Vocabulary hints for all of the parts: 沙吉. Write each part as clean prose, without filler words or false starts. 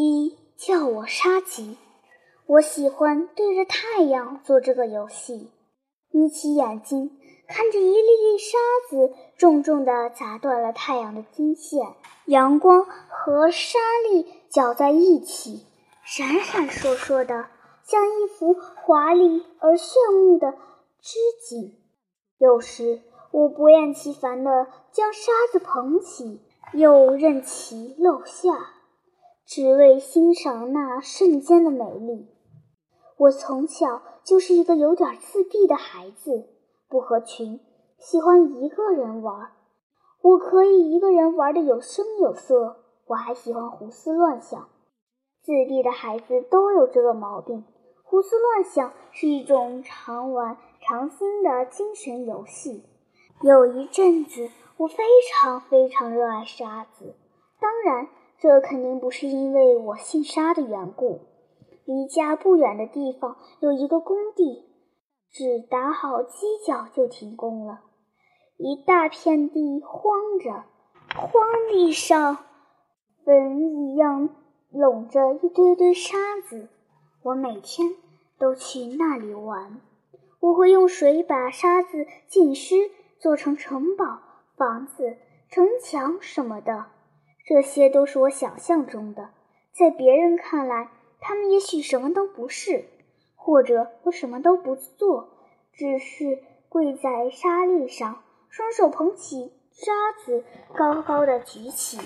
一叫我沙琪，我喜欢对着太阳做这个游戏，眯起眼睛看着一粒粒沙子重重地砸断了太阳的金线，阳光和沙粒搅在一起，闪闪烁烁的，像一幅华丽而炫目的织锦。有时我不厌其烦地将沙子捧起，又任其漏下，只为欣赏那瞬间的美丽。我从小就是一个有点自闭的孩子，不合群，喜欢一个人玩。我可以一个人玩得有声有色，我还喜欢胡思乱想。自闭的孩子都有这个毛病，胡思乱想是一种常玩常新的精神游戏。有一阵子，我非常热爱沙子，当然这肯定不是因为我姓沙的缘故。离家不远的地方有一个工地，只打好犄角就停工了。一大片地荒着，荒地上坟一样拢着一堆堆沙子。我每天都去那里玩，我会用水把沙子浸湿，做成城堡、房子、城墙什么的。这些都是我想象中的，在别人看来，他们也许什么都不是，或者我什么都不做，只是跪在沙粒上，双手捧起沙子，高高的举起，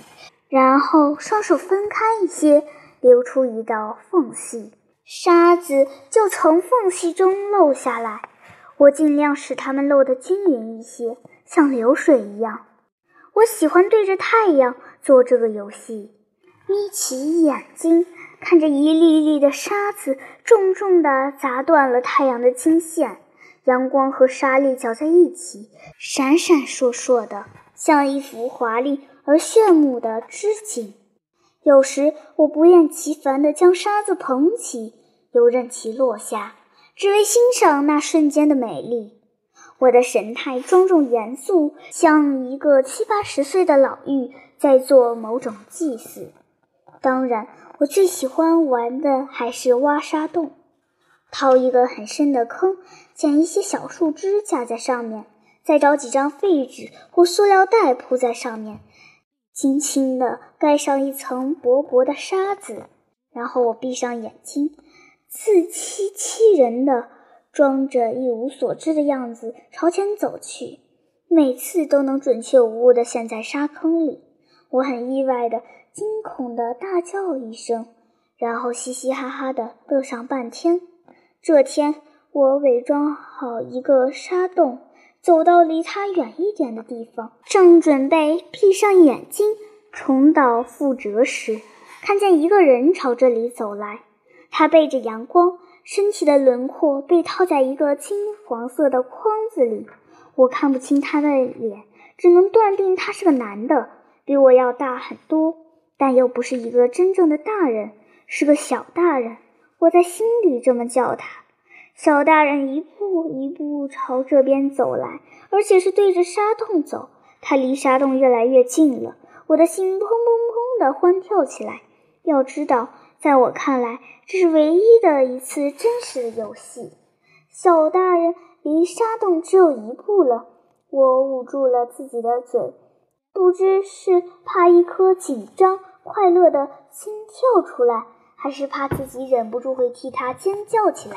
然后双手分开一些，留出一道缝隙，沙子就从缝隙中漏下来。我尽量使它们漏得均匀一些，像流水一样。我喜欢对着太阳做这个游戏，眯起眼睛看着一粒粒的沙子重重地砸断了太阳的金线，阳光和沙粒搅在一起，闪闪烁烁的，像一幅华丽而炫目的织锦。有时我不厌其烦地将沙子捧起，又任其落下，只为欣赏那瞬间的美丽。我的神态庄重严肃，像一个70-80岁的老妪在做某种祭祀。当然，我最喜欢玩的还是挖沙洞，掏一个很深的坑，捡一些小树枝架在上面，再找几张废纸或塑料袋铺在上面，轻轻地盖上一层薄薄的沙子，然后我闭上眼睛，自欺欺人地装着一无所知的样子朝前走去，每次都能准确无误地陷在沙坑里。我很意外地惊恐地大叫一声，然后嘻嘻哈哈地乐上半天。这天我伪装好一个沙洞，走到离它远一点的地方，正准备闭上眼睛重蹈覆辙时，看见一个人朝这里走来。他背着阳光，身体的轮廓被套在一个金黄色的框子里，我看不清他的脸，只能断定他是个男的，比我要大很多，但又不是一个真正的大人，是个小大人，我在心里这么叫他。小大人一步一步朝这边走来，而且是对着沙洞走，他离沙洞越来越近了，我的心砰砰砰地欢跳起来。要知道，在我看来，这是唯一的一次真实的游戏。小大人离沙洞只有一步了，我捂住了自己的嘴，不知是怕一颗紧张快乐的心跳出来，还是怕自己忍不住会替他尖叫起来。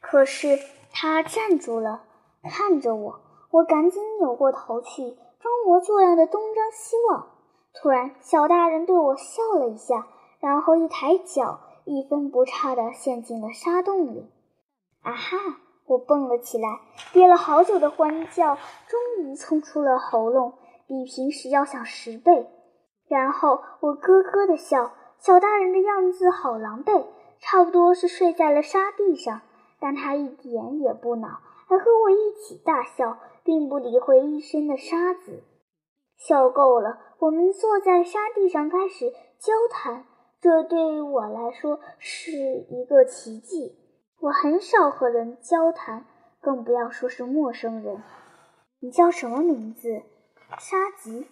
可是他站住了，看着我，我赶紧扭过头去，装模作样的东张西望。突然，小大人对我笑了一下，然后一抬脚，一分不差地陷进了沙洞里。啊哈！我蹦了起来，憋了好久的欢叫终于冲出了喉咙，比平时要响10倍。然后我咯咯地笑，小大人的样子好狼狈，差不多是睡在了沙地上，但他一点也不恼，还和我一起大笑，并不理会一身的沙子。笑够了，我们坐在沙地上开始交谈。这对于我来说是一个奇迹，我很少和人交谈，更不要说是陌生人。你叫什么名字？沙琪。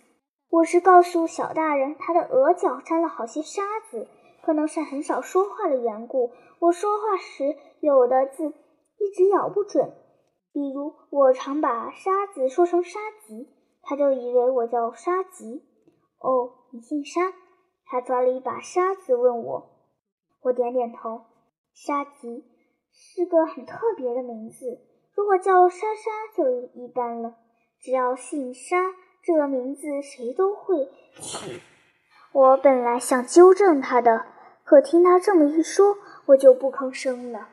我是告诉小大人他的额角沾了好些沙子，可能是很少说话的缘故，我说话时有的字一直咬不准。比如我常把沙子说成沙棘，他就以为我叫沙棘。哦，你姓沙？他抓了一把沙子问我。我点点头。沙棘是个很特别的名字，如果叫莎莎就一般了，只要姓沙这个名字谁都会取。我本来想纠正他的，可听他这么一说，我就不吭声了。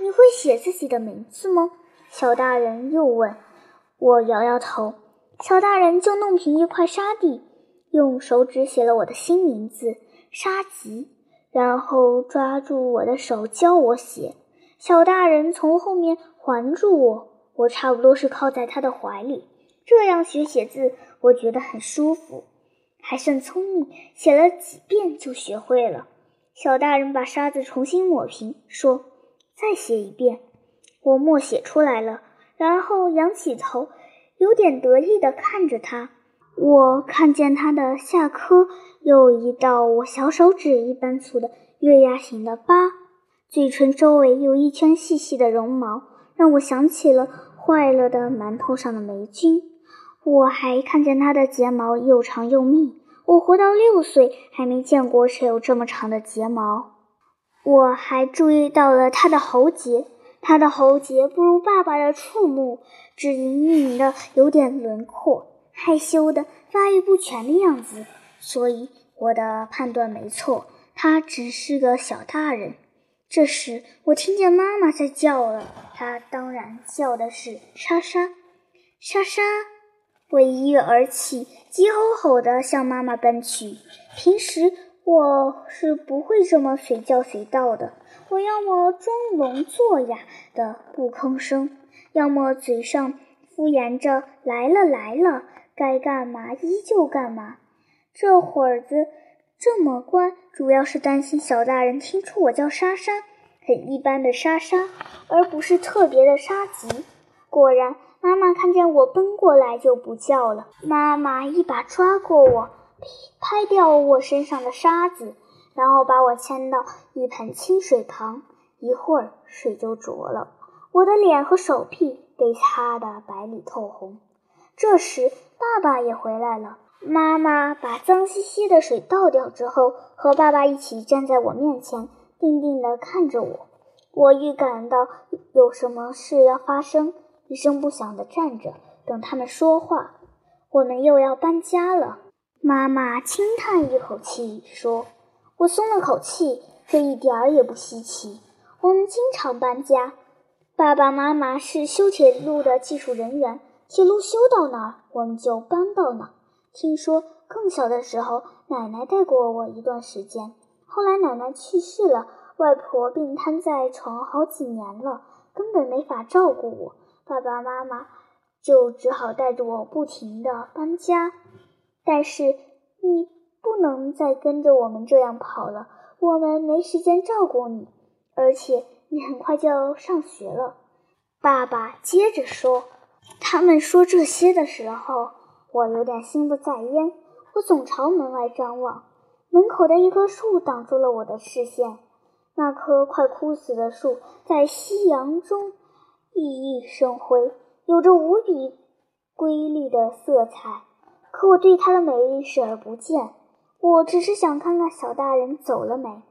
你会写自己的名字吗？小大人又问。我摇摇头。小大人就弄平一块沙地，用手指写了我的新名字沙棘，然后抓住我的手教我写。小大人从后面环住我，我差不多是靠在他的怀里。这样学写字我觉得很舒服，还算聪明，写了几遍就学会了。小大人把沙子重新抹平，说再写一遍。我默写出来了，然后仰起头，有点得意地看着他。我看见他的下颏有一道我小手指一般粗的月牙形的疤，嘴唇周围有一圈细细的绒毛，让我想起了坏了的馒头上的霉菌。我还看见他的睫毛又长又密，我活到6岁还没见过谁有这么长的睫毛。我还注意到了他的喉结，他的喉结不如爸爸的触目，只隐隐的有点轮廓，害羞的发育不全的样子，所以我的判断没错，他只是个小大人。这时我听见妈妈在叫了，她当然叫的是莎莎。莎莎，我一跃而起，急吼吼地向妈妈奔去。平时我是不会这么随叫随到的，我要么装聋作哑的不吭声，要么嘴上敷衍着来了来了，该干嘛依旧干嘛。这会子这么乖，主要是担心小大人听出我叫莎莎，很一般的莎莎，而不是特别的沙棘。果然妈妈看见我奔过来就不叫了，妈妈一把抓过我，拍掉我身上的沙子，然后把我牵到一盆清水旁，一会儿水就浊了，我的脸和手臂被擦得白里透红。这时爸爸也回来了，妈妈把脏兮兮的水倒掉之后，和爸爸一起站在我面前，定定地看着我。我预感到有什么事要发生，一声不响地站着等他们说话。我们又要搬家了，妈妈轻叹一口气说。我松了口气，这一点儿也不稀奇，我们经常搬家。爸爸妈妈是修铁路的技术人员，铁路修到哪儿，我们就搬到哪儿。听说更小的时候，奶奶带过我一段时间，后来奶奶去世了，外婆病瘫在床好几年了，根本没法照顾我，爸爸妈妈就只好带着我不停地搬家。但是你不能再跟着我们这样跑了，我们没时间照顾你，而且你很快就要上学了。爸爸接着说。他们说这些的时候，我有点心不在焉，我总朝门外张望，门口的一棵树挡住了我的视线。那棵快枯死的树在夕阳中熠熠生辉，有着无比瑰丽的色彩，可我对它的美丽视而不见。我只是想看看小大人走了没。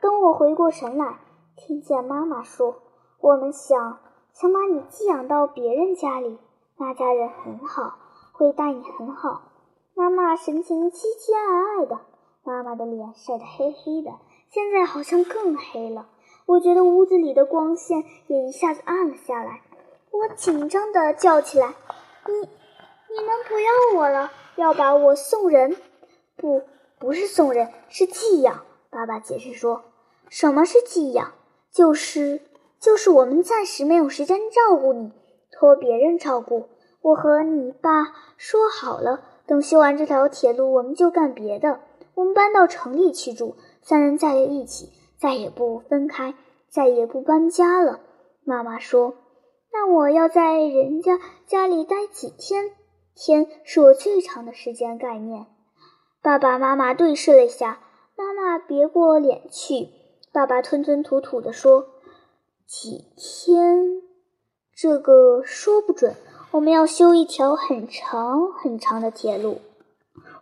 等我回过神来，听见妈妈说，我们想把你寄养到别人家里，那家人很好，会待你很好。妈妈神情凄凄暗暗的，妈妈的脸晒得黑黑的，现在好像更黑了。我觉得屋子里的光线也一下子暗了下来。我紧张地叫起来，你们不要我了，要把我送人。不是送人，是寄养。爸爸解释说。什么是寄养？就是我们暂时没有时间照顾你，托别人照顾。我和你爸说好了，等修完这条铁路我们就干别的，我们搬到城里去住，三人在一起，再也不分开，再也不搬家了。妈妈说，那我要在人家家里待几天？天是我最长的时间概念。爸爸妈妈对视了一下，妈妈娜别过脸去。爸爸吞吞吐吐地说：“几天？这个说不准。我们要修一条很长很长的铁路。”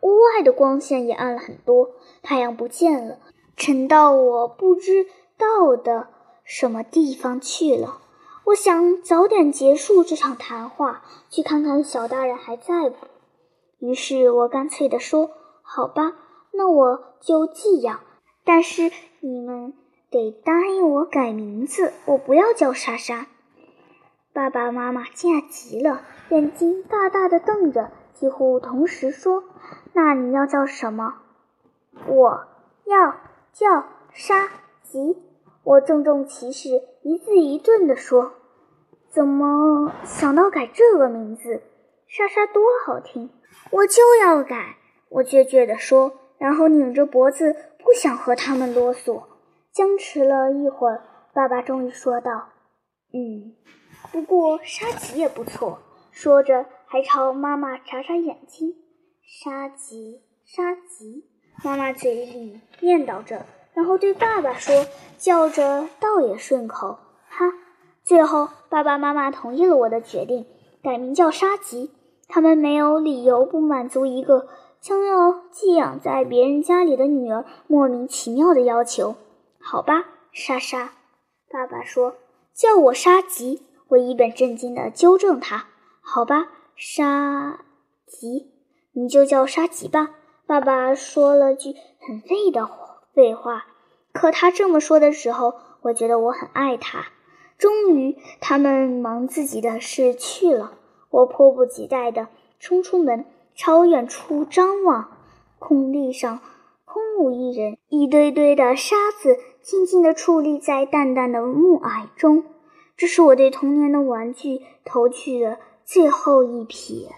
屋外的光线也暗了很多，太阳不见了，沉到我不知道的什么地方去了。我想早点结束这场谈话，去看看小大人还在不。于是我干脆地说：“好吧，那我就寄养，但是你们得答应我改名字，我不要叫莎莎。”爸爸妈妈惊讶极了，眼睛大大的瞪着，几乎同时说：“那你要叫什么？”“我要叫莎吉。”我郑重其事，一字一顿地说：“怎么想到改这个名字？莎莎多好听！”“我就要改！”我倔倔地说，然后拧着脖子不想和他们啰嗦。僵持了一会儿，爸爸终于说道：“不过莎吉也不错。”说着还朝妈妈眨眨眼睛。“莎吉，莎吉！”妈妈嘴里念叨着，然后对爸爸说，叫着倒也顺口，哈！最后爸爸妈妈同意了我的决定，改名叫莎吉。他们没有理由不满足一个将要寄养在别人家里的女儿莫名其妙的要求。“好吧，莎莎。”爸爸说，“叫我莎吉。”我一本正经地纠正他：“好吧，莎吉，你就叫莎吉吧。”爸爸说了句很废的废话，可他这么说的时候，我觉得我很爱他。终于他们忙自己的事去了，我迫不及待地冲出门，朝远处张望。空地上空无一人，一堆堆的沙子静静地矗立在淡淡的暮霭中。这是我对童年的玩具投去的最后一瞥。